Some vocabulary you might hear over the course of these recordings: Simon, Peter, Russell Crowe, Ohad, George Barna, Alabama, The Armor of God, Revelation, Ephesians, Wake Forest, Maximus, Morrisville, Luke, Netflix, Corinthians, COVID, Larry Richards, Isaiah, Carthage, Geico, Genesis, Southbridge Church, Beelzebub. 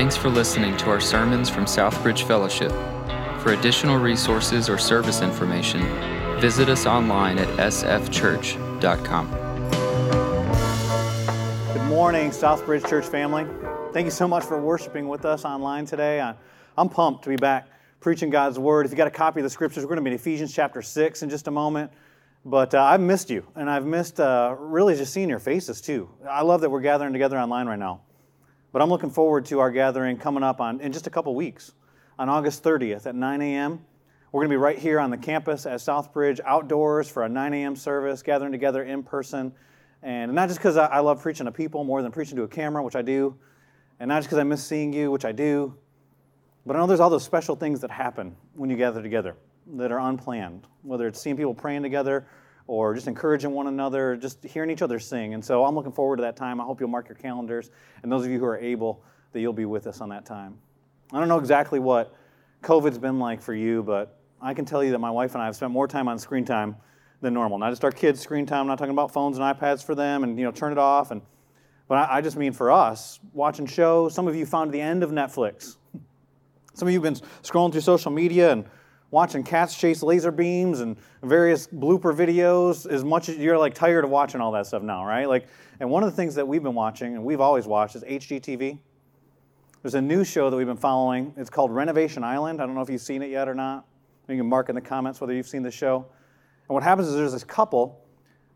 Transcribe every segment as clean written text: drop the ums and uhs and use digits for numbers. Thanks for listening to our sermons from Southbridge Fellowship. For additional resources or service information, visit us online at sfchurch.com. Good morning, Southbridge Church family. Thank you so much for worshiping with us online today. I'm pumped to be back preaching God's Word. If you got a copy of the Scriptures, we're going to be in Ephesians chapter 6 in just a moment. But I've missed you, and I've missed really just seeing your faces, too. I love that we're gathering together online right now. But I'm looking forward to our gathering coming up in just a couple weeks, on August 30th at 9 a.m. We're going to be right here on the campus at Southbridge outdoors for a 9 a.m. service, gathering together in person. And not just because I love preaching to people more than preaching to a camera, which I do, and not just because I miss seeing you, which I do, but I know there's all those special things that happen when you gather together that are unplanned, whether it's seeing people praying together or just encouraging one another, just hearing each other sing. And so I'm looking forward to that time. I hope you'll mark your calendars, and those of you who are able, that you'll be with us on that time. I don't know exactly what COVID's been like for you, but I can tell you that my wife and I have spent more time on screen time than normal. Not just our kids' screen time. I'm not talking about phones and iPads for them and, turn it off. But I just mean for us, watching shows. Some of you found the end of Netflix. Some of you have been scrolling through social media and watching cats chase laser beams and various blooper videos, as much as you're like tired of watching all that stuff now, right? And one of the things that we've been watching and we've always watched is HGTV. There's a new show that we've been following. It's called Renovation Island. I don't know if you've seen it yet or not. You can mark in the comments whether you've seen the show. And what happens is there's this couple.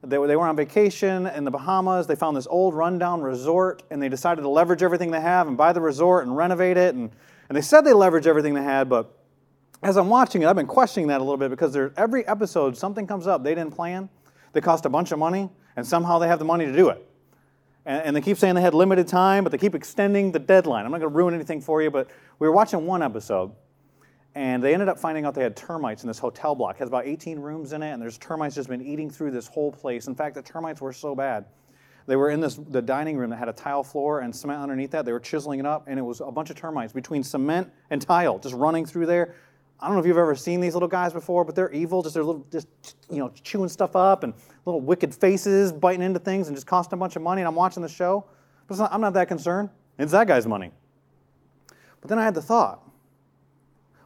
They were on vacation in the Bahamas. They found this old rundown resort, and they decided to leverage everything they have and buy the resort and renovate it. And they said they leveraged everything they had, but as I'm watching it, I've been questioning that a little bit because every episode something comes up they didn't plan. They cost a bunch of money, and somehow they have the money to do it. And they keep saying they had limited time, but they keep extending the deadline. I'm not going to ruin anything for you, but we were watching one episode, and they ended up finding out they had termites in this hotel block. It has about 18 rooms in it, and there's termites just been eating through this whole place. In fact, the termites were so bad. They were in the dining room that had a tile floor and cement underneath that. They were chiseling it up, and it was a bunch of termites between cement and tile just running through there. I don't know if you've ever seen these little guys before, but they're evil. They're chewing stuff up and little wicked faces biting into things and just costing a bunch of money. And I'm watching the show, but I'm not that concerned. It's that guy's money. But then I had the thought,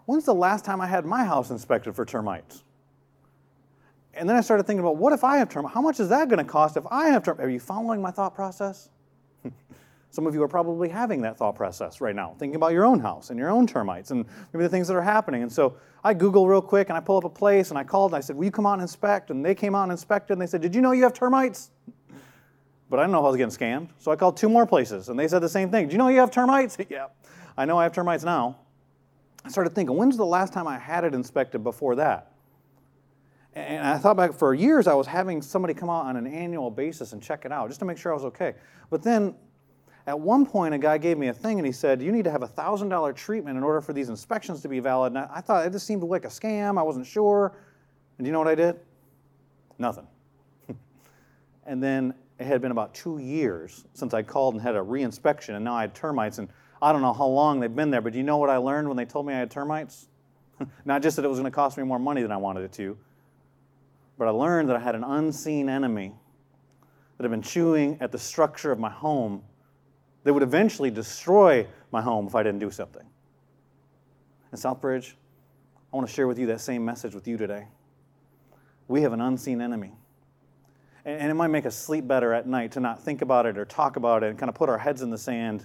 when's the last time I had my house inspected for termites? And then I started thinking about, what if I have termites? How much is that going to cost if I have termites? Are you following my thought process? Some of you are probably having that thought process right now, thinking about your own house and your own termites and maybe the things that are happening. And so I Google real quick, and I pull up a place, and I called, and I said, will you come out and inspect? And they came out and inspected, and they said, did you know you have termites? But I didn't know if I was getting scammed, so I called two more places, and they said the same thing. Do you know you have termites? Yeah, I know I have termites now. I started thinking, when's the last time I had it inspected before that? And I thought back, for years I was having somebody come out on an annual basis and check it out just to make sure I was okay. But then at one point, a guy gave me a thing, and he said, you need to have a $1,000 treatment in order for these inspections to be valid. And I thought, this seemed like a scam. I wasn't sure. And do you know what I did? Nothing. And then it had been about 2 years since I called and had a reinspection, and now I had termites. And I don't know how long they've been there, but do you know what I learned when they told me I had termites? Not just that it was going to cost me more money than I wanted it to, but I learned that I had an unseen enemy that had been chewing at the structure of my home. They would eventually destroy my home if I didn't do something. And Southbridge, I want to share with you that same message with you today. We have an unseen enemy. And it might make us sleep better at night to not think about it or talk about it and kind of put our heads in the sand.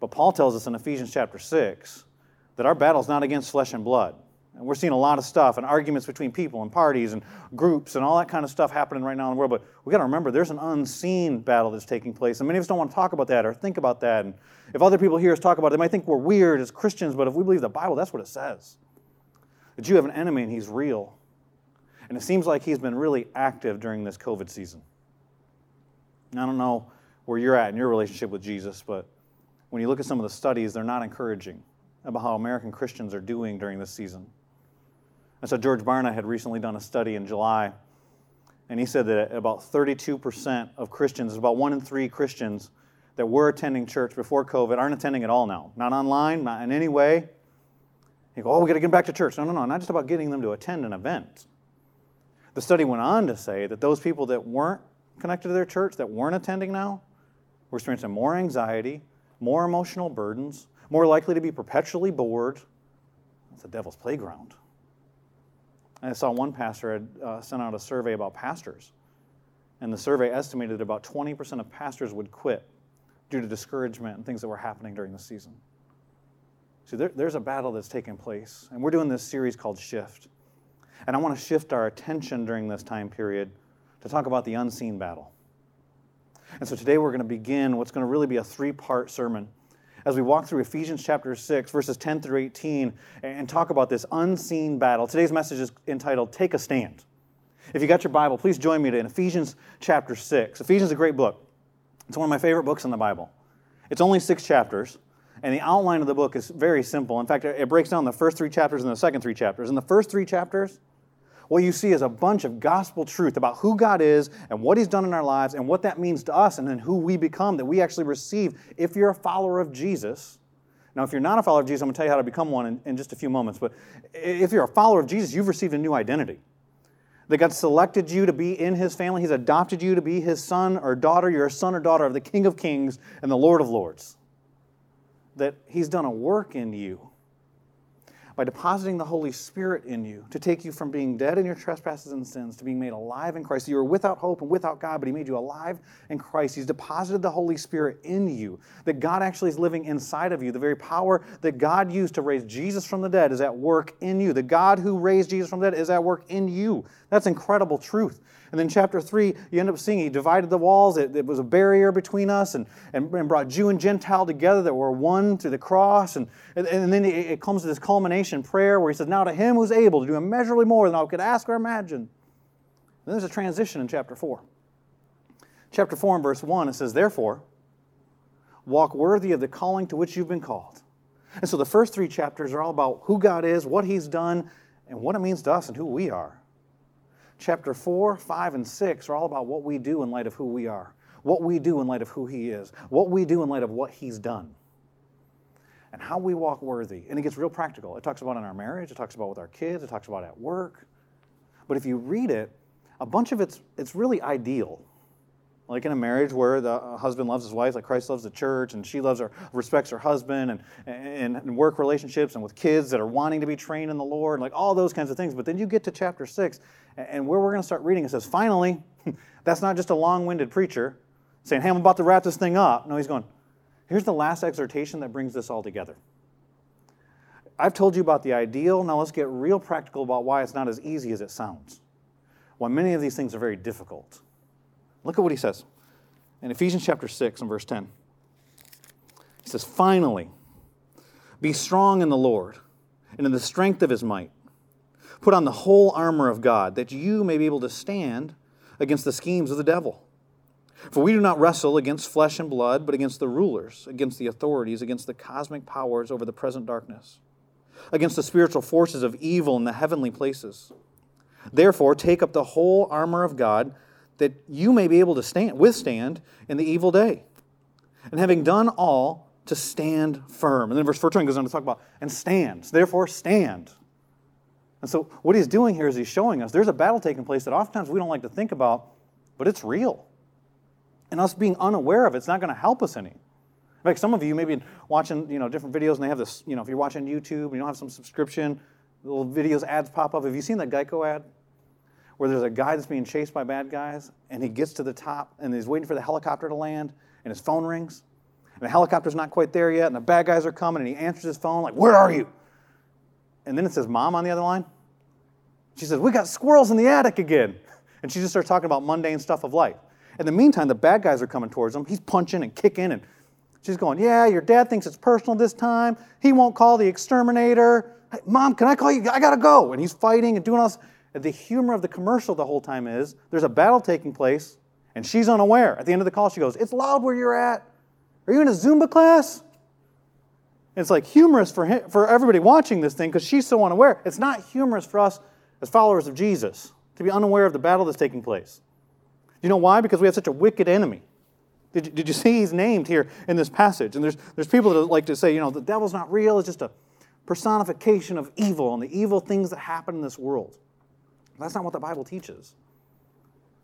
But Paul tells us in Ephesians chapter 6 that our battle's not against flesh and blood. And we're seeing a lot of stuff and arguments between people and parties and groups and all that kind of stuff happening right now in the world. But we got to remember there's an unseen battle that's taking place. And many of us don't want to talk about that or think about that. And if other people hear us talk about it, they might think we're weird as Christians. But if we believe the Bible, that's what it says. That you have an enemy and he's real. And it seems like he's been really active during this COVID season. And I don't know where you're at in your relationship with Jesus, but when you look at some of the studies, they're not encouraging about how American Christians are doing during this season. And so George Barna had recently done a study in July, and he said that about 32% of Christians, about 1 in 3 Christians that were attending church before COVID aren't attending at all now. Not online, not in any way. You go, we got to get back to church. No, not just about getting them to attend an event. The study went on to say that those people that weren't connected to their church, that weren't attending now, were experiencing more anxiety, more emotional burdens, more likely to be perpetually bored. It's the devil's playground. And I saw one pastor had sent out a survey about pastors, and the survey estimated about 20% of pastors would quit due to discouragement and things that were happening during the season. See, there's a battle that's taking place, and we're doing this series called Shift. And I want to shift our attention during this time period to talk about the unseen battle. And so today we're going to begin what's going to really be a three-part sermon as we walk through Ephesians chapter 6, verses 10 through 18, and talk about this unseen battle. Today's message is entitled, Take a Stand. If you got your Bible, please join me in Ephesians chapter 6. Ephesians is a great book. It's one of my favorite books in the Bible. It's only 6 chapters, and the outline of the book is very simple. In fact, it breaks down the first 3 chapters and the second 3 chapters. In the first 3 chapters, what you see is a bunch of gospel truth about who God is and what He's done in our lives and what that means to us and then who we become, that we actually receive if you're a follower of Jesus. Now, if you're not a follower of Jesus, I'm going to tell you how to become one in just a few moments. But if you're a follower of Jesus, you've received a new identity. That God selected you to be in His family. He's adopted you to be His son or daughter. You're a son or daughter of the King of Kings and the Lord of Lords. That He's done a work in you by depositing the Holy Spirit in you to take you from being dead in your trespasses and sins to being made alive in Christ. You were without hope and without God, but He made you alive in Christ. He's deposited the Holy Spirit in you, that God actually is living inside of you. The very power that God used to raise Jesus from the dead is at work in you. The God who raised Jesus from the dead is at work in you. That's incredible truth. And then chapter 3, you end up seeing He divided the walls. It was a barrier between us and brought Jew and Gentile together that were one through the cross. And then it comes to this culmination prayer where He says, now to Him who's able to do immeasurably more than I could ask or imagine. And then there's a transition in chapter 4. Chapter 4 and verse 1, it says, therefore, walk worthy of the calling to which you've been called. And so the first 3 chapters are all about who God is, what He's done, and what it means to us and who we are. Chapter 4, 5, and 6 are all about what we do in light of who we are, what we do in light of who He is, what we do in light of what He's done, and how we walk worthy. And it gets real practical. It talks about in our marriage. It talks about with our kids. It talks about at work. But if you read it, a bunch of it's really ideal. Like in a marriage where the husband loves his wife, like Christ loves the church, and she loves her, respects her husband, and work relationships, and with kids that are wanting to be trained in the Lord, like all those kinds of things. But then you get to chapter 6, and where we're going to start reading, it says, finally, that's not just a long-winded preacher saying, hey, I'm about to wrap this thing up. No, he's going, here's the last exhortation that brings this all together. I've told you about the ideal. Now let's get real practical about why it's not as easy as it sounds. Why many of these things are very difficult. Look at what he says in Ephesians chapter 6 and verse 10. He says, finally, be strong in the Lord and in the strength of His might. Put on the whole armor of God that you may be able to stand against the schemes of the devil. For we do not wrestle against flesh and blood, but against the rulers, against the authorities, against the cosmic powers over the present darkness, against the spiritual forces of evil in the heavenly places. Therefore, take up the whole armor of God that you may be able to withstand in the evil day. And having done all, to stand firm. And then verse 14 goes on to talk about, and stand, therefore stand. And so what he's doing here is he's showing us there's a battle taking place that oftentimes we don't like to think about, but it's real. And us being unaware of it's not going to help us any. In fact, some of you may be watching different videos, and they have this, if you're watching YouTube and you don't have some subscription, little videos, ads pop up. Have you seen that Geico ad? Where there's a guy that's being chased by bad guys, and he gets to the top, and he's waiting for the helicopter to land, and his phone rings, and the helicopter's not quite there yet, and the bad guys are coming, and he answers his phone like, where are you? And then it says, Mom on the other line. She says, we got squirrels in the attic again. And she just starts talking about mundane stuff of life. In the meantime, the bad guys are coming towards him. He's punching and kicking, and she's going, yeah, your dad thinks it's personal this time. He won't call the exterminator. Hey, Mom, can I call you? I got to go. And he's fighting and doing all this. The humor of the commercial the whole time is there's a battle taking place, and she's unaware. At the end of the call, she goes, it's loud where you're at. Are you in a Zumba class? And it's like humorous for him, for everybody watching this thing because she's so unaware. It's not humorous for us as followers of Jesus to be unaware of the battle that's taking place. You know why? Because we have such a wicked enemy. Did you see he's named here in this passage? And there's people that like to say, the devil's not real. It's just a personification of evil and the evil things that happen in this world. That's not what the Bible teaches.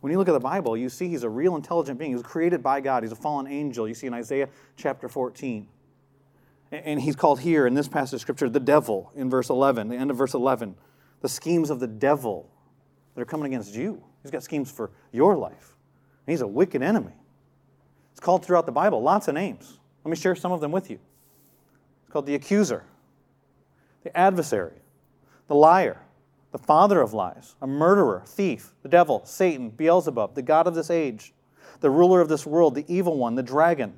When you look at the Bible, you see he's a real intelligent being. He was created by God. He's a fallen angel. You see in Isaiah chapter 14. And he's called here in this passage of Scripture the devil in verse 11, the end of verse 11. The schemes of the devil that are coming against you. He's got schemes for your life. And he's a wicked enemy. It's called throughout the Bible, lots of names. Let me share some of them with you. It's called the accuser, the adversary, the liar, the father of lies, a murderer, thief, the devil, Satan, Beelzebub, the god of this age, the ruler of this world, the evil one, the dragon.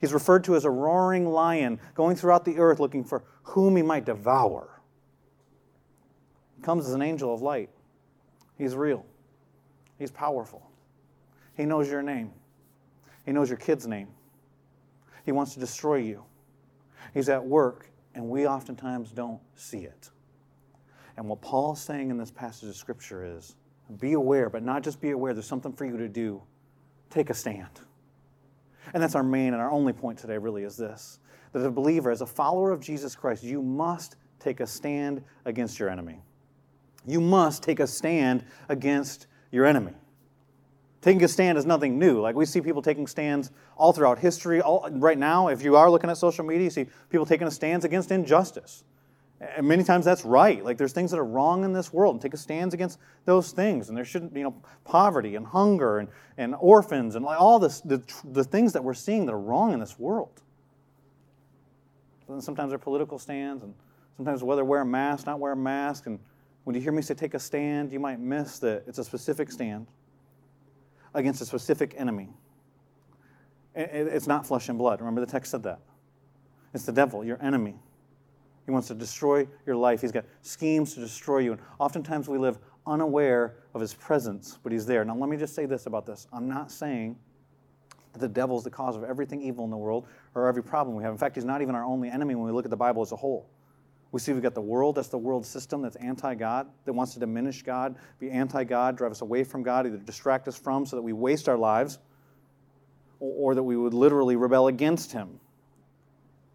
He's referred to as a roaring lion going throughout the earth looking for whom he might devour. He comes as an angel of light. He's real. He's powerful. He knows your name. He knows your kid's name. He wants to destroy you. He's at work, and we oftentimes don't see it. And what Paul's saying in this passage of Scripture is, be aware, but not just be aware. There's something for you to do. Take a stand. And that's our main and our only point today really is this, that as a believer, as a follower of Jesus Christ, you must take a stand against your enemy. You must take a stand against your enemy. Taking a stand is nothing new. Like we see people taking stands all throughout history. Right now, if you are looking at social media, you see people taking a stand against injustice. And many times that's right. Like there's things that are wrong in this world, and take a stand against those things. And there shouldn't be, poverty and hunger and orphans and all this, the things that we're seeing that are wrong in this world. And sometimes they're political stands, and sometimes whether wear a mask, not wear a mask. And when you hear me say take a stand, you might miss that it's a specific stand against a specific enemy. It's not flesh and blood. Remember the text said that. It's the devil, your enemy. He wants to destroy your life. He's got schemes to destroy you. And oftentimes we live unaware of his presence, but he's there. Now let me just say this about this. I'm not saying that the devil's the cause of everything evil in the world or every problem we have. In fact, he's not even our only enemy when we look at the Bible as a whole. We see we've got the world, that's the world system that's anti-God, that wants to diminish God, be anti-God, drive us away from God, either distract us from so that we waste our lives or that we would literally rebel against him.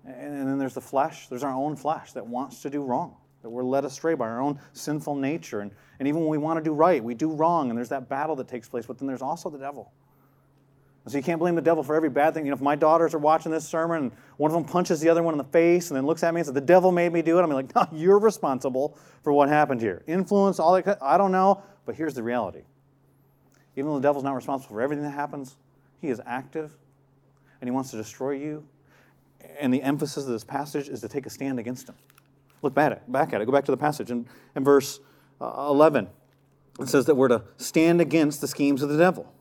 And then there's the flesh, there's our own flesh that wants to do wrong, that we're led astray by our own sinful nature. And even when we want to do right, we do wrong, and there's that battle that takes place, but then there's also the devil. And so you can't blame the devil for every bad thing. If my daughters are watching this sermon, and one of them punches the other one in the face and then looks at me and says, the devil made me do it, I'm like, no, you're responsible for what happened here. Influence, all that, I don't know, but here's the reality. Even though the devil's not responsible for everything that happens, he is active, and he wants to destroy you. And the emphasis of this passage is to take a stand against him. Look back at it. Go back to the passage. In verse 11, it says that we're to stand against the schemes of the devil.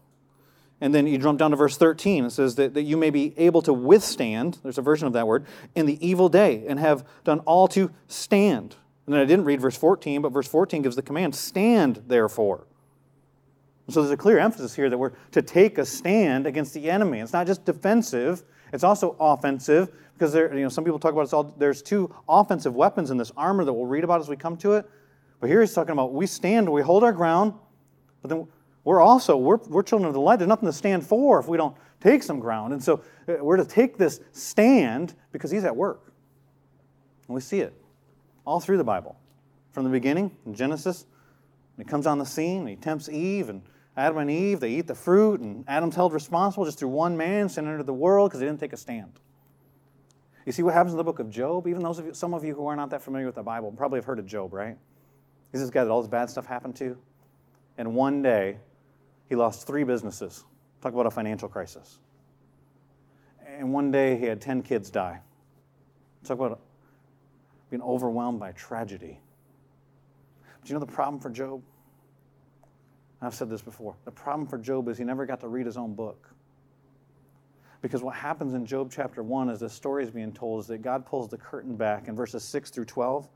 And then you jump down to verse 13. It says that you may be able to withstand, there's a version of that word, in the evil day and have done all to stand. And then I didn't read verse 14, but verse 14 gives the command, stand therefore. So there's a clear emphasis here that we're to take a stand against the enemy. It's not just defensive. It's also offensive because there, some people talk about it's all. There's two offensive weapons in this armor that we'll read about as we come to it. But here he's talking about we stand, we hold our ground, but then we're children of the light. There's nothing to stand for if we don't take some ground. And so we're to take this stand because he's at work. And we see it all through the Bible. From the beginning, in Genesis, he comes on the scene, he tempts Eve, and Adam and Eve, they eat the fruit, and Adam's held responsible just through one man sending into the world because he didn't take a stand. You see what happens in the book of Job? Even those of you, some of you who are not that familiar with the Bible probably have heard of Job, right? He's this guy that all this bad stuff happened to. And one day, he lost 3 businesses. Talk about a financial crisis. And one day, he had 10 kids die. Talk about being overwhelmed by tragedy. But you know the problem for Job? I've said this before. The problem for Job is he never got to read his own book. Because what happens in Job chapter 1 as the story is being told is that God pulls the curtain back in verses 6 through 12,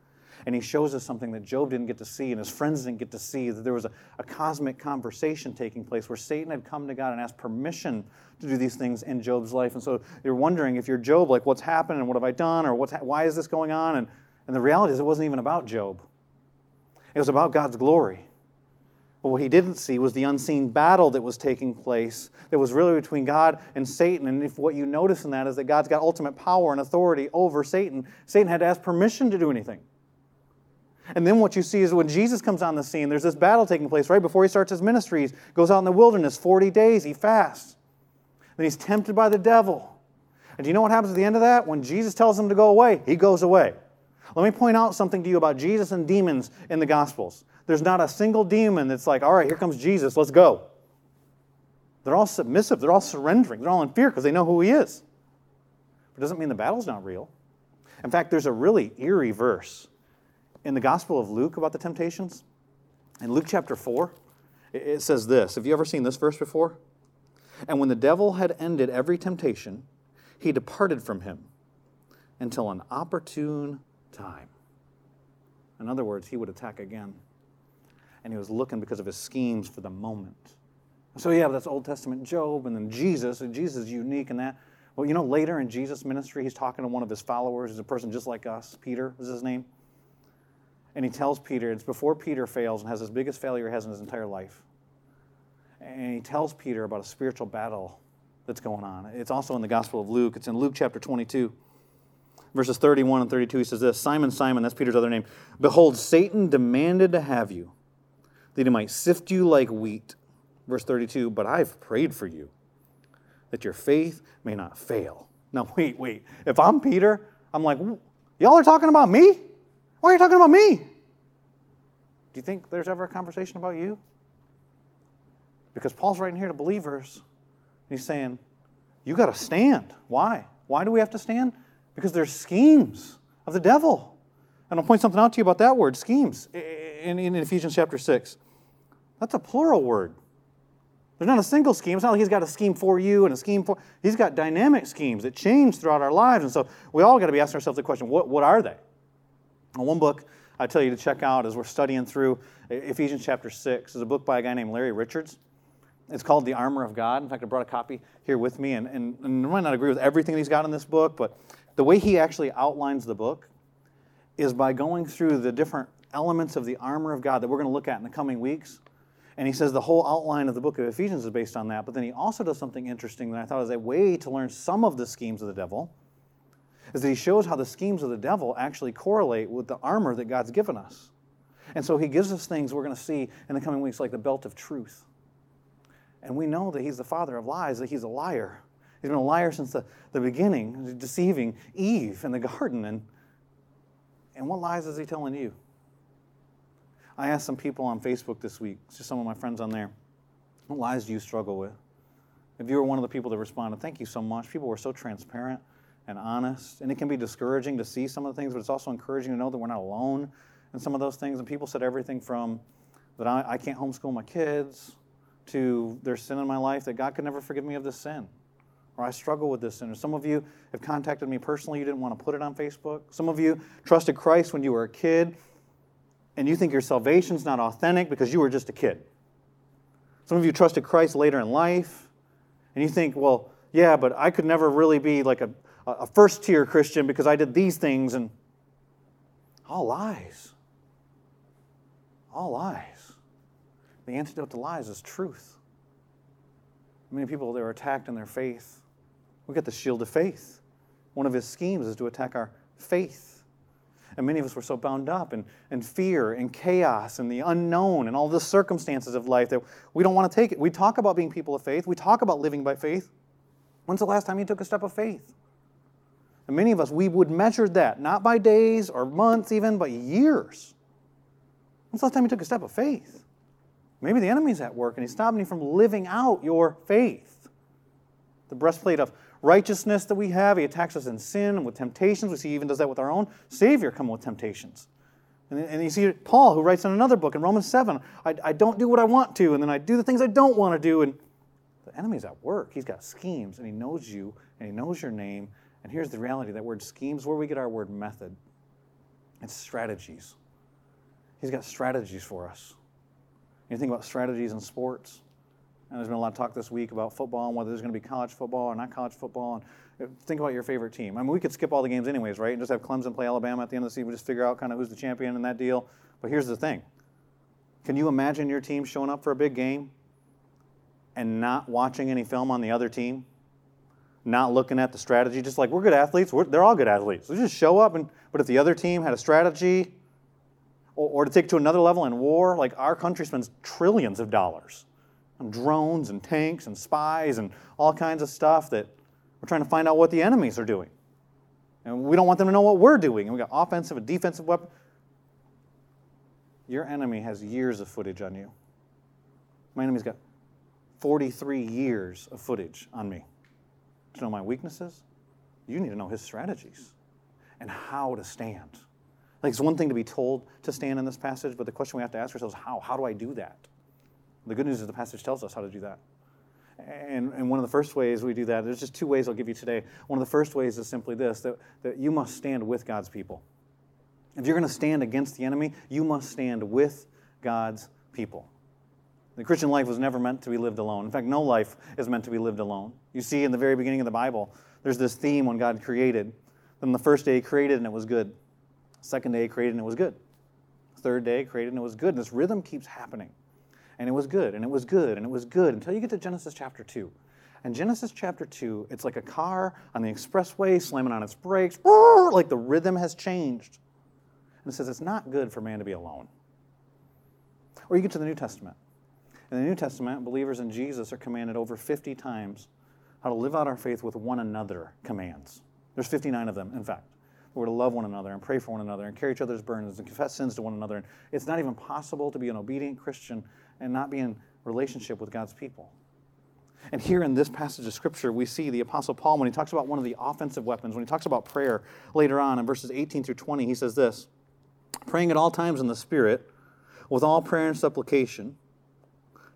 and he shows us something that Job didn't get to see and his friends didn't get to see, that there was a cosmic conversation taking place where Satan had come to God and asked permission to do these things in Job's life. And so you're wondering if you're Job, like what's happened and what have I done or why is this going on? And the reality is it wasn't even about Job. It was about God's glory. But what he didn't see was the unseen battle that was taking place that was really between God and Satan. And if what you notice in that is that God's got ultimate power and authority over Satan, Satan had to ask permission to do anything. And then what you see is when Jesus comes on the scene, there's this battle taking place right before he starts his ministries. Goes out in the wilderness, 40 days, he fasts. Then he's tempted by the devil. And do you know what happens at the end of that? When Jesus tells him to go away, he goes away. Let me point out something to you about Jesus and demons in the Gospels. There's not a single demon that's like, all right, here comes Jesus, let's go. They're all submissive, they're all surrendering, they're all in fear because they know who he is. But it doesn't mean the battle's not real. In fact, there's a really eerie verse in the Gospel of Luke about the temptations. In Luke chapter 4, it says this. Have you ever seen this verse before? And when the devil had ended every temptation, he departed from him until an opportune time. In other words, he would attack again. And he was looking because of his schemes for the moment. So yeah, that's Old Testament Job and then Jesus. And Jesus is unique in that. Well, you know, later in Jesus' ministry, he's talking to one of his followers. He's a person just like us. Peter is his name. And he tells Peter, it's before Peter fails and has his biggest failure he has in his entire life. And he tells Peter about a spiritual battle that's going on. It's also in the Gospel of Luke. It's in Luke chapter 22, verses 31 and 32. He says this, Simon, Simon, that's Peter's other name. Behold, Satan demanded to have you, that he might sift you like wheat. Verse 32, but I've prayed for you, that your faith may not fail. Now, wait. If I'm Peter, I'm like, y'all are talking about me? Why are you talking about me? Do you think there's ever a conversation about you? Because Paul's writing here to believers. And he's saying, you got to stand. Why? Why do we have to stand? Because there's schemes of the devil. And I'll point something out to you about that word, schemes, in Ephesians chapter 6. That's a plural word. There's not a single scheme. It's not like he's got a scheme for you and a scheme for... He's got dynamic schemes that change throughout our lives. And so we all got to be asking ourselves the question, what are they? And one book I tell you to check out as we're studying through Ephesians chapter 6 is a book by a guy named Larry Richards. It's called The Armor of God. In fact, I brought a copy here with me, and I might not agree with everything he's got in this book, but the way he actually outlines the book is by going through the different elements of the armor of God that we're going to look at in the coming weeks. And he says the whole outline of the book of Ephesians is based on that, but then he also does something interesting that I thought was a way to learn some of the schemes of the devil, is that he shows how the schemes of the devil actually correlate with the armor that God's given us. And so he gives us things we're going to see in the coming weeks like the belt of truth. And we know that he's the father of lies, that he's a liar. He's been a liar since the beginning, deceiving Eve in the garden. And what lies is he telling you? I asked some people on Facebook this week, just some of my friends on there, what lies do you struggle with? If you were one of the people that responded, thank you so much. People were so transparent and honest. And it can be discouraging to see some of the things, but it's also encouraging to know that we're not alone in some of those things. And people said everything from that I can't homeschool my kids to there's sin in my life that God could never forgive me of this sin, or I struggle with this sin. Or some of you have contacted me personally. You didn't want to put it on Facebook. Some of you trusted Christ when you were a kid, and you think your salvation's not authentic because you were just a kid. Some of you trusted Christ later in life, and you think, well, yeah, but I could never really be like a first-tier Christian because I did these things, and all lies. All lies. The antidote to lies is truth. Many people, they were attacked in their faith. We got the shield of faith. One of his schemes is to attack our faith. And many of us were so bound up in fear and chaos and the unknown and all the circumstances of life that we don't want to take it. We talk about being people of faith. We talk about living by faith. When's the last time you took a step of faith? And many of us, we would measure that, not by days or months even, but years. When's the last time you took a step of faith? Maybe the enemy's at work and he's stopping you from living out your faith. The breastplate of righteousness that we have, he attacks us in sin and with temptations. We see he even does that with our own Savior come with temptations. And you see Paul, who writes in another book in Romans 7, I don't do what I want to, and then I do the things I don't want to do. And the enemy's at work. He's got schemes, and he knows you, and he knows your name. And here's the reality. That word schemes, where we get our word method. It's strategies. He's got strategies for us. You think about strategies in sports, and there's been a lot of talk this week about football and whether there's going to be college football or not college football. And think about your favorite team. I mean, we could skip all the games anyways, right, and just have Clemson play Alabama at the end of the season. We just figure out kind of who's the champion in that deal. But here's the thing. Can you imagine your team showing up for a big game and not watching any film on the other team, not looking at the strategy? Just like, we're good athletes. They're all good athletes. We just show up. But if the other team had a strategy Or to take it to another level in war, like our country spends trillions of dollars on drones and tanks and spies and all kinds of stuff that we're trying to find out what the enemies are doing. And we don't want them to know what we're doing. And we got offensive and defensive weapons. Your enemy has years of footage on you. My enemy's got 43 years of footage on me. To know my weaknesses, you need to know his strategies and how to stand. Like, it's one thing to be told to stand in this passage, but the question we have to ask ourselves is how? How do I do that? The good news is the passage tells us how to do that. And one of the first ways we do that, there's just two ways I'll give you today. One of the first ways is simply this, that you must stand with God's people. If you're going to stand against the enemy, you must stand with God's people. The Christian life was never meant to be lived alone. In fact, no life is meant to be lived alone. You see, in the very beginning of the Bible, there's this theme when God created. Then the first day he created and it was good. Second day, created, and it was good. Third day, created, and it was good. And this rhythm keeps happening. And it was good, and it was good, and it was good, until you get to Genesis chapter 2. And Genesis chapter 2, it's like a car on the expressway slamming on its brakes. Like the rhythm has changed. And it says it's not good for man to be alone. Or you get to the New Testament. In the New Testament, believers in Jesus are commanded over 50 times how to live out our faith with one another commands. There's 59 of them, in fact. We're to love one another and pray for one another and carry each other's burdens and confess sins to one another. And it's not even possible to be an obedient Christian and not be in relationship with God's people. And here in this passage of Scripture, we see the Apostle Paul, when he talks about one of the offensive weapons, when he talks about prayer later on in verses 18 through 20, he says this, praying at all times in the Spirit with all prayer and supplication.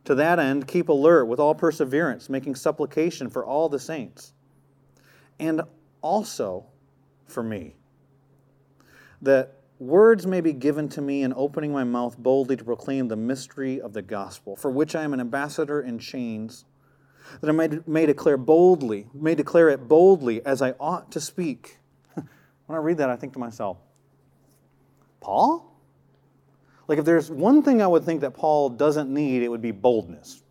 To that end, keep alert with all perseverance, making supplication for all the saints. And also for me, that words may be given to me in opening my mouth boldly to proclaim the mystery of the gospel, for which I am an ambassador in chains, that I may declare it boldly as I ought to speak. When I read that, I think to myself, Paul? Like, if there's one thing I would think that Paul doesn't need, it would be boldness.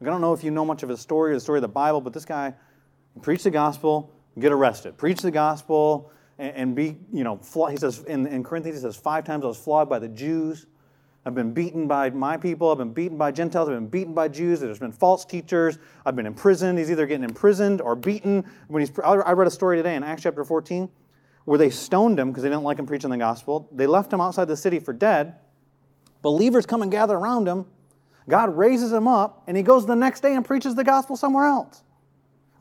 Like, I don't know if you know much of his story or the story of the Bible, but this guy preached the gospel, get arrested, preach the gospel, and be, he says in Corinthians, he says, 5 times I was flogged by the Jews. I've been beaten by my people. I've been beaten by Gentiles. I've been beaten by Jews. There's been false teachers. I've been imprisoned. He's either getting imprisoned or beaten. I read a story today in Acts chapter 14 where they stoned him because they didn't like him preaching the gospel. They left him outside the city for dead. Believers come and gather around him. God raises him up, and he goes the next day and preaches the gospel somewhere else.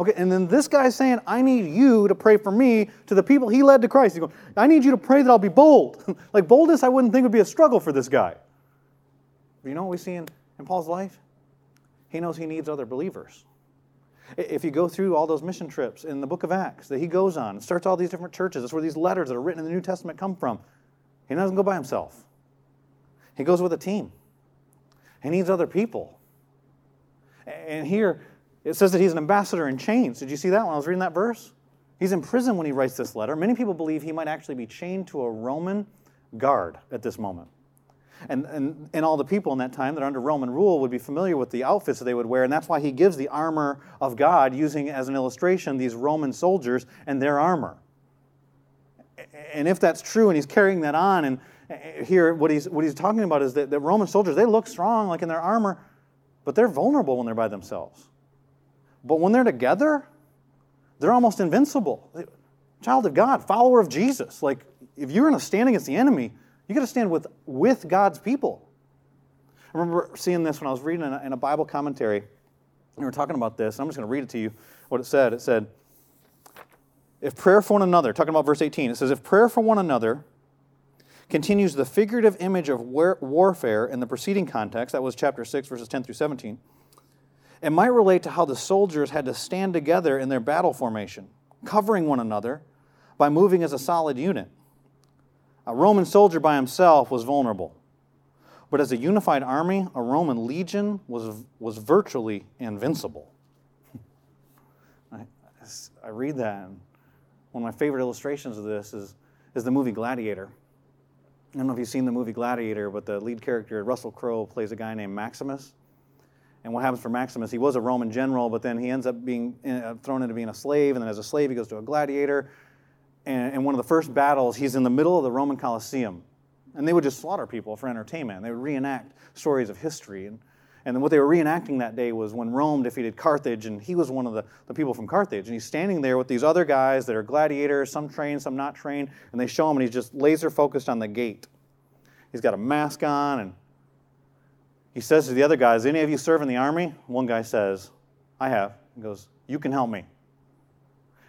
Okay, and then this guy's saying, I need you to pray for me to the people he led to Christ. He's going, I need you to pray that I'll be bold. Like, boldness I wouldn't think would be a struggle for this guy. But you know what we see in Paul's life? He knows he needs other believers. If you go through all those mission trips in the book of Acts that he goes on and starts all these different churches, that's where these letters that are written in the New Testament come from. He doesn't go by himself. He goes with a team. He needs other people. And here, it says that he's an ambassador in chains. Did you see that when I was reading that verse? He's in prison when he writes this letter. Many people believe he might actually be chained to a Roman guard at this moment. And all the people in that time that are under Roman rule would be familiar with the outfits that they would wear, and that's why he gives the armor of God, using as an illustration these Roman soldiers and their armor. And if that's true, and he's carrying that on, and here what he's talking about is that the Roman soldiers, they look strong like in their armor, but they're vulnerable when they're by themselves. But when they're together, they're almost invincible. Child of God, follower of Jesus. Like, if you're going to stand against the enemy, you got to stand with God's people. I remember seeing this when I was reading in a Bible commentary. They were talking about this. And I'm just going to read it to you, what it said. It said, if prayer for one another, talking about verse 18, it says, if prayer for one another continues the figurative image of warfare in the preceding context, that was chapter 6, verses 10 through 17, it might relate to how the soldiers had to stand together in their battle formation, covering one another by moving as a solid unit. A Roman soldier by himself was vulnerable, but as a unified army, a Roman legion was virtually invincible. I read that, and one of my favorite illustrations of this is the movie Gladiator. I don't know if you've seen the movie Gladiator, but the lead character, Russell Crowe, plays a guy named Maximus. And what happens for Maximus, he was a Roman general, but then he ends up being thrown into being a slave, and then as a slave he goes to a gladiator. And in one of the first battles, he's in the middle of the Roman Colosseum. And they would just slaughter people for entertainment. They would reenact stories of history. And then what they were reenacting that day was when Rome defeated Carthage, and he was one of the people from Carthage. And he's standing there with these other guys that are gladiators, some trained, some not trained, and they show him, and he's just laser focused on the gate. He's got a mask on, and he says to the other guys, any of you serve in the army? One guy says, I have. He goes, you can help me.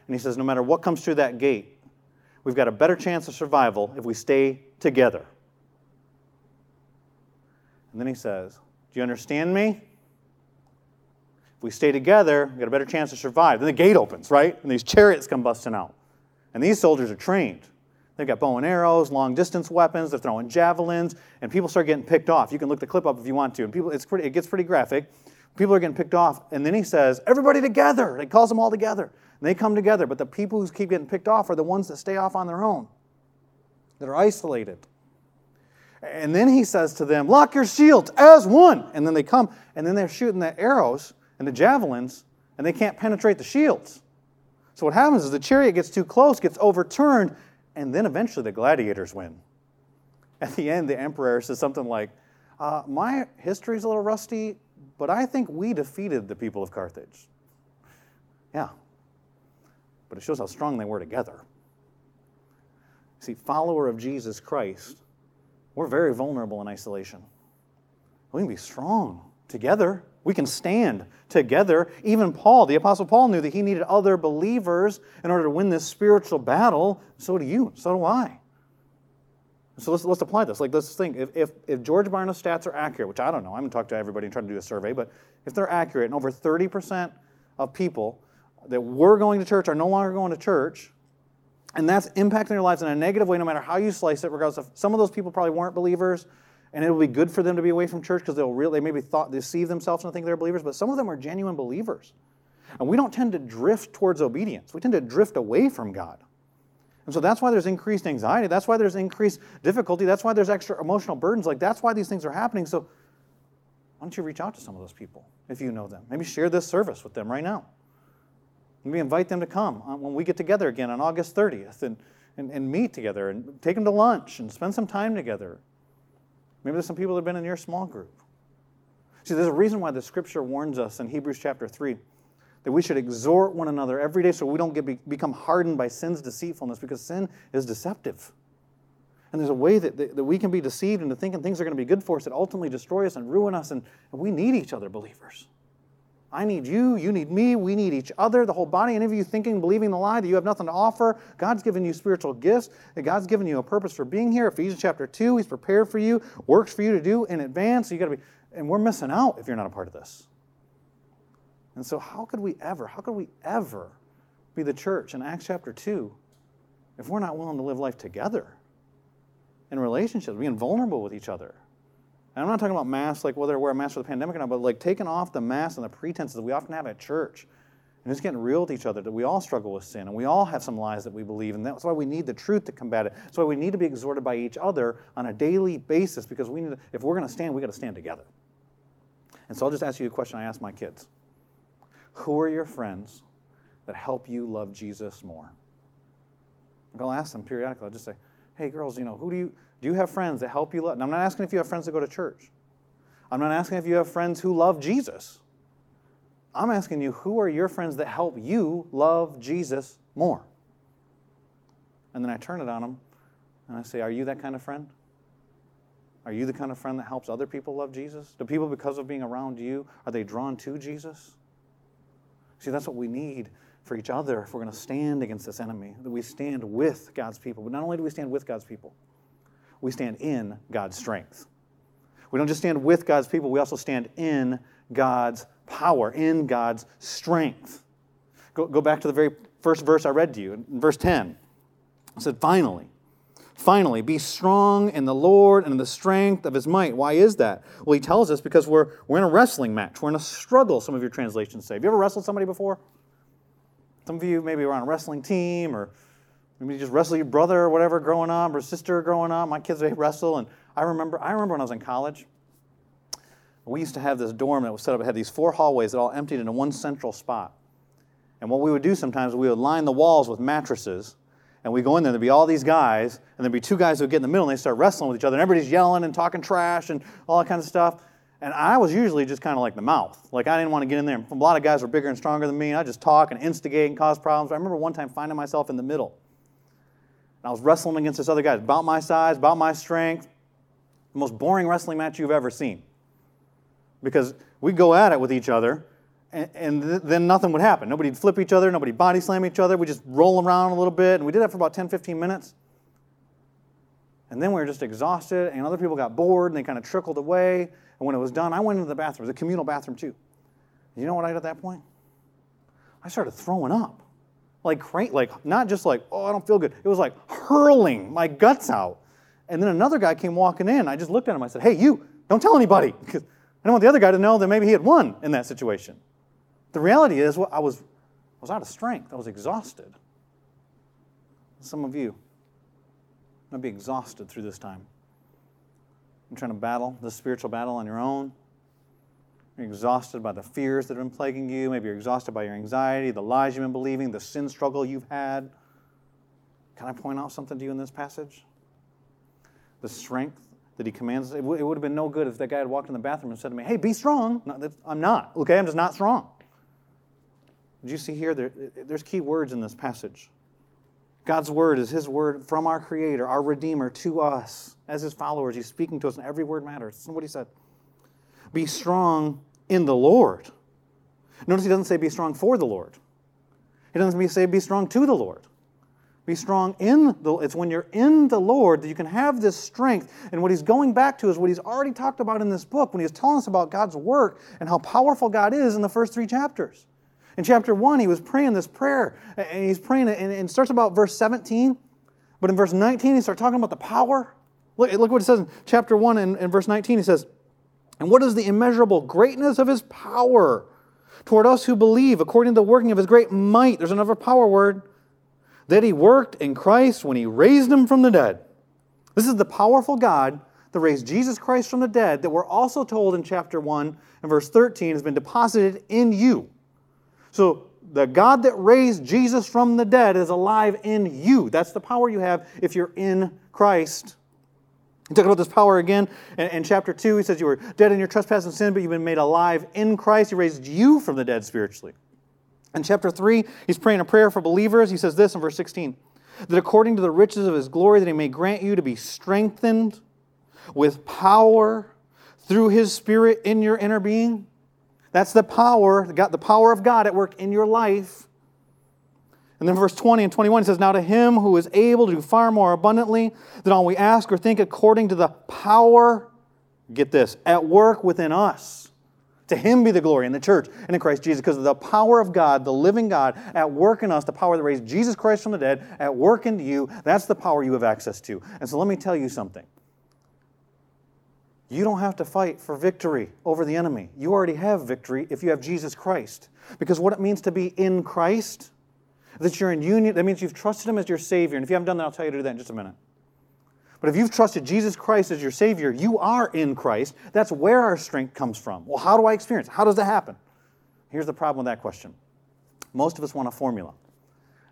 And he says, no matter what comes through that gate, we've got a better chance of survival if we stay together. And then he says, do you understand me? If we stay together, we've got a better chance to survive. Then the gate opens, right? And these chariots come busting out. And these soldiers are trained. They've got bow and arrows, long-distance weapons. They're throwing javelins, and people start getting picked off. You can look the clip up if you want to. And people, it gets pretty graphic. People are getting picked off, and then he says, everybody together! He calls them all together. And they come together, but the people who keep getting picked off are the ones that stay off on their own, that are isolated. And then he says to them, lock your shields as one! And then they come, and then they're shooting the arrows and the javelins, and they can't penetrate the shields. So what happens is the chariot gets too close, gets overturned, and then eventually the gladiators win. At the end, the emperor says something like, my history's a little rusty, but I think we defeated the people of Carthage. Yeah. But it shows how strong they were together. See, follower of Jesus Christ, we're very vulnerable in isolation. We can be strong together. We can stand together. Even Paul, the Apostle Paul, knew that he needed other believers in order to win this spiritual battle. So do you. So do I. So let's apply this. Like, let's think. If George Barna's stats are accurate, which I don't know. I haven't talked to everybody and tried to do a survey, but if they're accurate and over 30% of people that were going to church are no longer going to church, and that's impacting their lives in a negative way, no matter how you slice it, regardless of, some of those people probably weren't believers, and it'll be good for them to be away from church because they maybe deceive themselves and think they're believers, but some of them are genuine believers. And we don't tend to drift towards obedience. We tend to drift away from God. And so that's why there's increased anxiety. That's why there's increased difficulty. That's why there's extra emotional burdens. Like, that's why these things are happening. So why don't you reach out to some of those people if you know them? Maybe share this service with them right now. Maybe invite them to come when we get together again on August 30th and meet together and take them to lunch and spend some time together. Maybe there's some people that have been in your small group. See, there's a reason why the Scripture warns us in Hebrews chapter 3 that we should exhort one another every day so we don't become hardened by sin's deceitfulness, because sin is deceptive. And there's a way that we can be deceived into thinking things are going to be good for us that ultimately destroy us and ruin us, and we need each other, believers. I need you, you need me, we need each other, the whole body. Any of you thinking, believing the lie that you have nothing to offer, God's given you spiritual gifts, that God's given you a purpose for being here. Ephesians chapter 2, He's prepared for you, works for you to do in advance. So you got to be, and we're missing out if you're not a part of this. And so how could we ever be the church in Acts chapter 2 if we're not willing to live life together in relationships, being vulnerable with each other? And I'm not talking about masks, like whether to wear a mask for the pandemic or not, but like taking off the masks and the pretenses that we often have at church and just getting real with each other, that we all struggle with sin and we all have some lies that we believe, and that's why we need the truth to combat it. That's why we need to be exhorted by each other on a daily basis, because we need to, if we're going to stand, we got to stand together. And so I'll just ask you a question I ask my kids. Who are your friends that help you love Jesus more? I'll ask them periodically. I'll just say, hey, girls, do you have friends that help you love? And I'm not asking if you have friends that go to church. I'm not asking if you have friends who love Jesus. I'm asking you, who are your friends that help you love Jesus more? And then I turn it on them, and I say, are you that kind of friend? Are you the kind of friend that helps other people love Jesus? Do people, because of being around you, are they drawn to Jesus? See, that's what we need for each other if we're going to stand against this enemy, that we stand with God's people. But not only do we stand with God's people, we stand in God's strength. We don't just stand with God's people, we also stand in God's power, in God's strength. Go back to the very first verse I read to you, in verse 10. It said, finally, be strong in the Lord and in the strength of His might. Why is that? Well, he tells us because we're in a wrestling match. We're in a struggle, some of your translations say. Have you ever wrestled somebody before? Some of you maybe were on a wrestling team, or maybe you just wrestle your brother or whatever growing up, or sister growing up. My kids, they wrestle. And I remember when I was in college, we used to have this dorm that was set up. It had these 4 hallways that all emptied into one central spot. And what we would do sometimes, we would line the walls with mattresses, And we go in there, there'll be all these guys, and there'll be two guys who get in the middle, and they start wrestling with each other, and everybody's yelling and talking trash and all that kind of stuff. And I was usually just kind of like the mouth. Like, I didn't want to get in there. A lot of guys were bigger and stronger than me, and I'd just talk and instigate and cause problems. I remember one time finding myself in the middle. And I was wrestling against this other guy, about my size, about my strength. The most boring wrestling match you've ever seen. Because we'd go at it with each other, and then nothing would happen. Nobody'd flip each other. Nobody'd body slam each other. We'd just roll around a little bit, and we did that for about 10, 15 minutes. And then we were just exhausted, and other people got bored, and they kind of trickled away. And when it was done, I went into the bathroom, the communal bathroom too. You know what I did at that point? I started throwing up. Like not just like, oh, I don't feel good. It was like hurling my guts out. And then another guy came walking in. I just looked at him. I said, hey, you, don't tell anybody. Because I don't want the other guy to know that maybe he had won in that situation. The reality is, well, I was out of strength. I was exhausted. Some of you might be exhausted through this time. You're trying to battle this spiritual battle on your own. You're exhausted by the fears that have been plaguing you. Maybe you're exhausted by your anxiety, the lies you've been believing, the sin struggle you've had. Can I point out something to you in this passage? The strength that he commands. It would have been no good if that guy had walked in the bathroom and said to me, hey, be strong. No, I'm not. Okay, I'm just not strong. Did you see here? There's key words in this passage. God's word is his word from our Creator, our Redeemer, to us. As his followers, he's speaking to us, and every word matters. Somebody said, be strong in the Lord. Notice he doesn't say be strong for the Lord. He doesn't say be strong to the Lord. Be strong in the Lord. It's when you're in the Lord that you can have this strength. And what he's going back to is what he's already talked about in this book when he's telling us about God's work and how powerful God is in the first three chapters. In chapter 1, he was praying this prayer, and he's praying, and it starts about verse 17, but in verse 19, he starts talking about the power. Look what it says in chapter 1 and verse 19. He says, and what is the immeasurable greatness of his power toward us who believe, according to the working of his great might. There's another power word. That he worked in Christ when he raised him from the dead. This is the powerful God that raised Jesus Christ from the dead that we're also told in chapter 1 and verse 13 has been deposited in you. So the God that raised Jesus from the dead is alive in you. That's the power you have if you're in Christ. He talked about this power again in chapter 2. He says you were dead in your trespass and sin, but you've been made alive in Christ. He raised you from the dead spiritually. In chapter 3, he's praying a prayer for believers. He says this in verse 16, that according to the riches of his glory, that he may grant you to be strengthened with power through his Spirit in your inner being. That's the power, the power of God at work in your life. And then verse 20 and 21 says, now to him who is able to do far more abundantly than all we ask or think according to the power, get this, at work within us. To him be the glory in the church and in Christ Jesus because of the power of God, the living God, at work in us, the power that raised Jesus Christ from the dead, at work in you. That's the power you have access to. And so let me tell you something. You don't have to fight for victory over the enemy. You already have victory if you have Jesus Christ. Because what it means to be in Christ, that you're in union, that means you've trusted him as your Savior. And if you haven't done that, I'll tell you to do that in just a minute. But if you've trusted Jesus Christ as your Savior, you are in Christ. That's where our strength comes from. Well, how do I experience it? How does that happen? Here's the problem with that question. Most of us want a formula.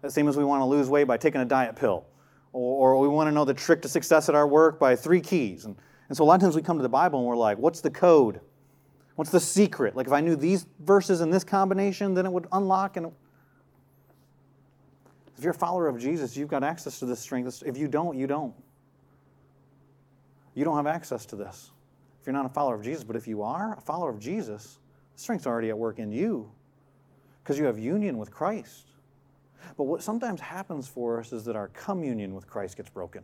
The same as we want to lose weight by taking a diet pill. Or we want to know the trick to success at our work by 3 keys. And so a lot of times we come to the Bible and we're like, what's the code? What's the secret? Like if I knew these verses in this combination, then it would unlock. And if you're a follower of Jesus, you've got access to this strength. If you don't, you don't. You don't have access to this if you're not a follower of Jesus. But if you are a follower of Jesus, the strength's already at work in you because you have union with Christ. But what sometimes happens for us is that our communion with Christ gets broken.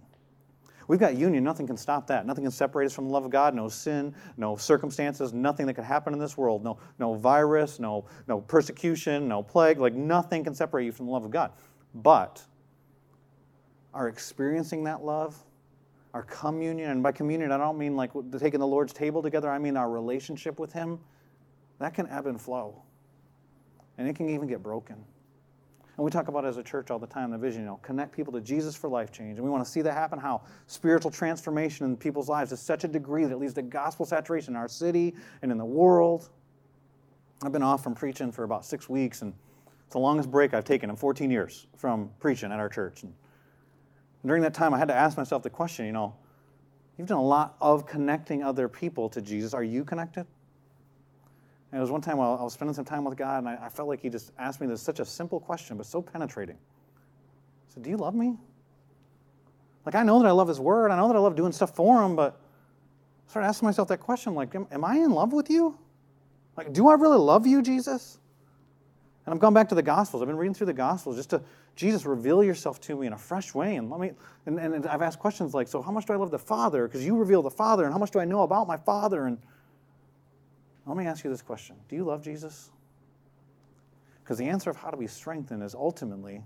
We've got union. Nothing can stop that. Nothing can separate us from the love of God. No sin, no circumstances, nothing that could happen in this world. No virus, no persecution, no plague. Like nothing can separate you from the love of God. But our experiencing that love, our communion, and by communion I don't mean like taking the Lord's table together. I mean our relationship with him. That can ebb and flow. And it can even get broken. And we talk about it as a church all the time, the vision, connect people to Jesus for life change. And we want to see that happen, how spiritual transformation in people's lives is such a degree that leads to gospel saturation in our city and in the world. I've been off from preaching for about 6 weeks, and it's the longest break I've taken in 14 years from preaching at our church. And And during that time, I had to ask myself the question, you've done a lot of connecting other people to Jesus. Are you connected? And it was one time I was spending some time with God, and I felt like he just asked me this such a simple question, but so penetrating. He said, do you love me? Like, I know that I love his word. I know that I love doing stuff for him, but I started asking myself that question, like, am I in love with you? Like, do I really love you, Jesus? And I've gone back to the Gospels. I've been reading through the Gospels just to, Jesus, reveal yourself to me in a fresh way. And let me. And I've asked questions like, so how much do I love the Father? Because you reveal the Father. And how much do I know about my Father? And let me ask you this question. Do you love Jesus? Because the answer of how to be strengthened is ultimately,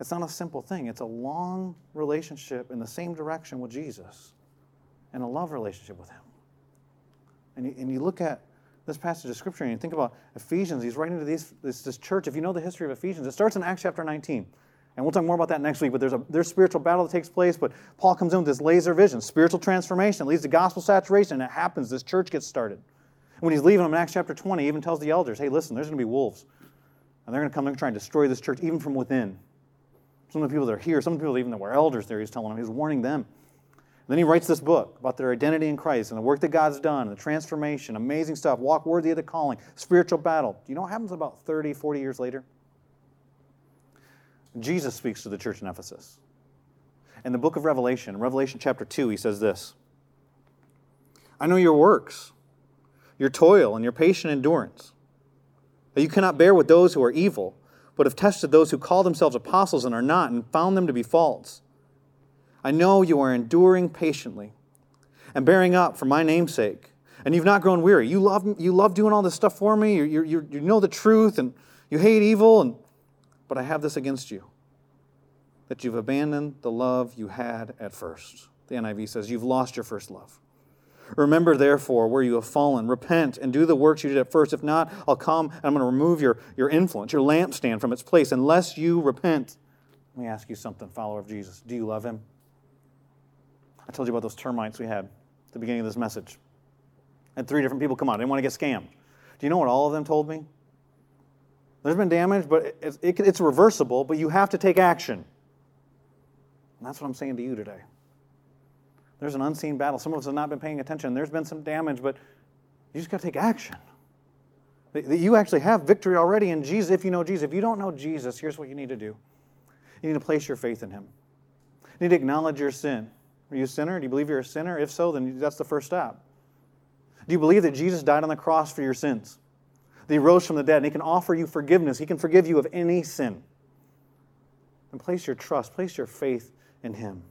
it's not a simple thing. It's a long relationship in the same direction with Jesus and a love relationship with him. And you look at this passage of Scripture, and you think about Ephesians, he's writing to this church. If you know the history of Ephesians, it starts in Acts chapter 19. And we'll talk more about that next week, but there's spiritual battle that takes place, but Paul comes in with this laser vision, spiritual transformation. It leads to gospel saturation, and it happens. This church gets started. And when he's leaving them in Acts chapter 20, he even tells the elders, hey, listen, there's going to be wolves, and they're going to come and try and destroy this church even from within. Some of the people that are here, some of the people even that were elders there, he's telling them, he's warning them. Then he writes this book about their identity in Christ and the work that God's done, the transformation, amazing stuff, walk worthy of the calling, spiritual battle. Do you know what happens about 30, 40 years later? Jesus speaks to the church in Ephesus. In the book of Revelation, in Revelation chapter 2, he says this, I know your works, your toil, and your patient endurance, that you cannot bear with those who are evil, but have tested those who call themselves apostles and are not, and found them to be false. I know you are enduring patiently and bearing up for my name's sake, and you've not grown weary. You love doing all this stuff for me. You know the truth, and you hate evil, but I have this against you, that you've abandoned the love you had at first. The NIV says, you've lost your first love. Remember, therefore, where you have fallen. Repent and do the works you did at first. If not, I'll come, and I'm going to remove your influence, your lampstand from its place, unless you repent. Let me ask you something, follower of Jesus. Do you love him? I told you about those termites we had at the beginning of this message. And 3 different people come out. They didn't want to get scammed. Do you know what all of them told me? There's been damage, but it's reversible, but you have to take action. And that's what I'm saying to you today. There's an unseen battle. Some of us have not been paying attention. There's been some damage, but you just got to take action. You actually have victory already in Jesus if you know Jesus. If you don't know Jesus, here's what you need to do. You need to place your faith in him. You need to acknowledge your sin. Are you a sinner? Do you believe you're a sinner? If so, then that's the first step. Do you believe that Jesus died on the cross for your sins? That he rose from the dead and he can offer you forgiveness. He can forgive you of any sin. And place your trust, place your faith in him.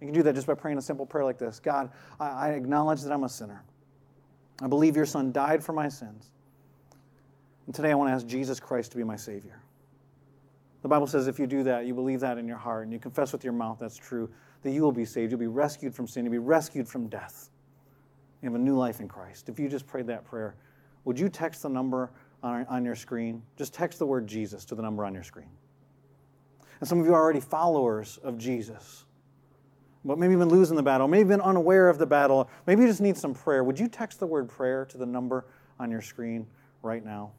You can do that just by praying a simple prayer like this. God, I acknowledge that I'm a sinner. I believe your son died for my sins. And today I want to ask Jesus Christ to be my Savior. The Bible says if you do that, you believe that in your heart, and you confess with your mouth that's true, that you will be saved, you'll be rescued from sin, you'll be rescued from death. You have a new life in Christ. If you just prayed that prayer, would you text the number on your screen? Just text the word Jesus to the number on your screen. And some of you are already followers of Jesus, but maybe you've been losing the battle, maybe you've been unaware of the battle, maybe you just need some prayer. Would you text the word prayer to the number on your screen right now?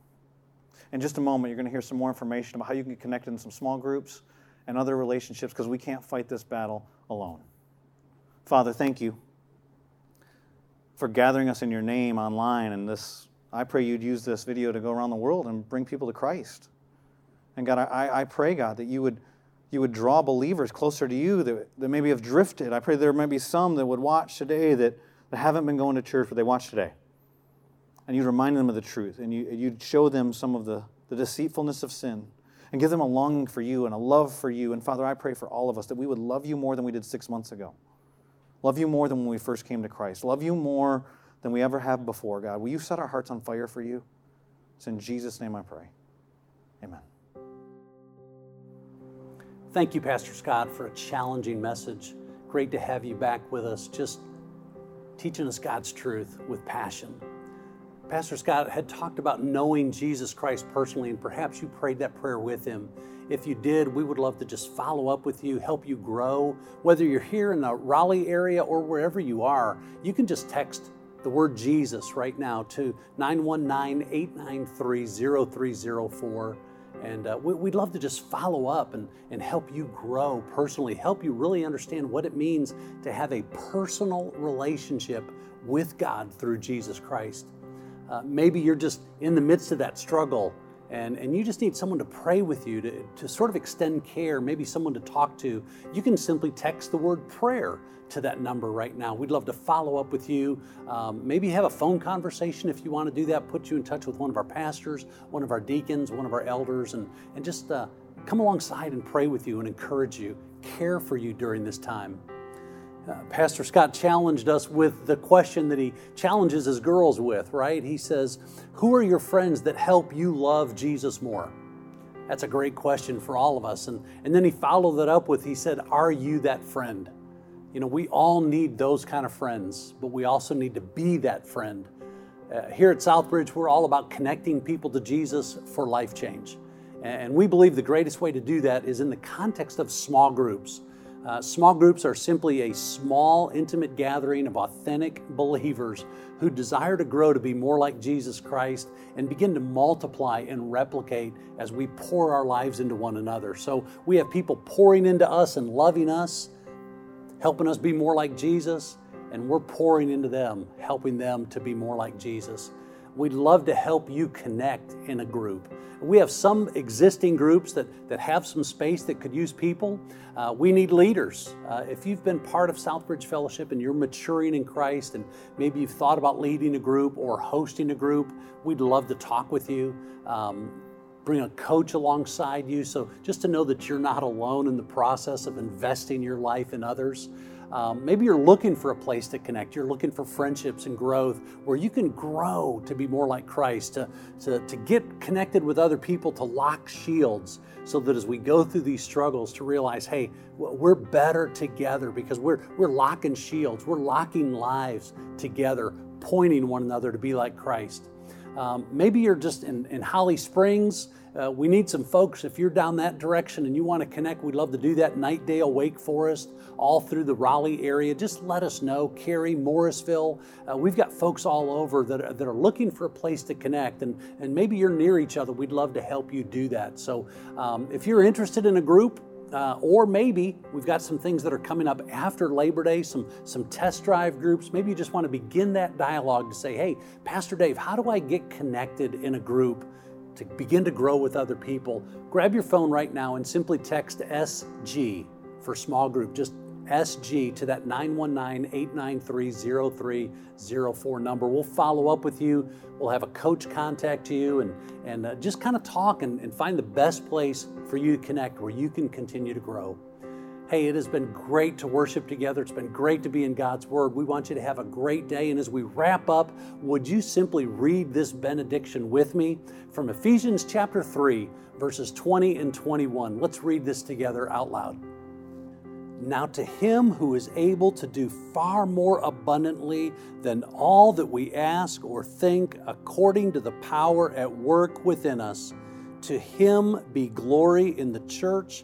In just a moment, you're going to hear some more information about how you can get connected in some small groups and other relationships, because we can't fight this battle alone. Father, thank you for gathering us in your name online. And this, I pray you'd use this video to go around the world and bring people to Christ. And God, I pray, God, that you would draw believers closer to you that maybe have drifted. I pray there might be some that would watch today that haven't been going to church, but they watch today. And you'd remind them of the truth, and you'd show them some of the deceitfulness of sin, and give them a longing for you and a love for you. And Father, I pray for all of us that we would love you more than we did 6 months ago. Love you more than when we first came to Christ. Love you more than we ever have before, God. Will you set our hearts on fire for you? It's in Jesus' name I pray. Amen. Thank you, Pastor Scott, for a challenging message. Great to have you back with us, just teaching us God's truth with passion. Pastor Scott had talked about knowing Jesus Christ personally, and perhaps you prayed that prayer with him. If you did, we would love to just follow up with you, help you grow. Whether you're here in the Raleigh area or wherever you are, you can just text the word Jesus right now to 919-893-0304, And we'd love to just follow up and help you grow personally, help you really understand what it means to have a personal relationship with God through Jesus Christ. Maybe you're just in the midst of that struggle and you just need someone to pray with you, to sort of extend care, maybe someone to talk to. You can simply text the word prayer to that number right now. We'd love to follow up with you. Maybe have a phone conversation if you want to do that. Put you in touch with one of our pastors, one of our deacons, one of our elders, and just come alongside and pray with you and encourage you, care for you during this time. Pastor Scott challenged us with the question that he challenges his girls with, right? He says, who are your friends that help you love Jesus more? That's a great question for all of us. And then he followed that up with, he said, are you that friend? You know, we all need those kind of friends, but we also need to be that friend. Here at Southbridge, we're all about connecting people to Jesus for life change. And we believe the greatest way to do that is in the context of small groups. Small groups are simply a small, intimate gathering of authentic believers who desire to grow to be more like Jesus Christ and begin to multiply and replicate as we pour our lives into one another. So we have people pouring into us and loving us, helping us be more like Jesus, and we're pouring into them, helping them to be more like Jesus. We'd love to help you connect in a group. We have some existing groups that have some space that could use people. We need leaders. If you've been part of Southbridge Fellowship and you're maturing in Christ and maybe you've thought about leading a group or hosting a group, we'd love to talk with you. Bring a coach alongside you, so just to know that you're not alone in the process of investing your life in others. Maybe you're looking for a place to connect. You're looking for friendships and growth where you can grow to be more like Christ, to get connected with other people, to lock shields so that as we go through these struggles to realize, hey, we're better together because we're locking shields. We're locking lives together, pointing one another to be like Christ. Maybe you're just in Holly Springs. We need some folks. If you're down that direction and you want to connect, we'd love to do that. Nightdale, Wake Forest, all through the Raleigh area. Just let us know. Cary, Morrisville. We've got folks all over that are looking for a place to connect. And maybe you're near each other. We'd love to help you do that. So if you're interested in a group, or maybe we've got some things that are coming up after Labor Day, some test drive groups. Maybe you just want to begin that dialogue to say, hey, Pastor Dave, how do I get connected in a group to begin to grow with other people? Grab your phone right now and simply text SG for small group. Just SG to that 919-893-0304 number. We'll follow up with you. We'll have a coach contact you and just kind of talk and find the best place for you to connect where you can continue to grow. Hey, it has been great to worship together. It's been great to be in God's Word. We want you to have a great day. And as we wrap up, would you simply read this benediction with me from Ephesians chapter 3, verses 20 and 21. Let's read this together out loud. Now to Him who is able to do far more abundantly than all that we ask or think, according to the power at work within us, to Him be glory in the church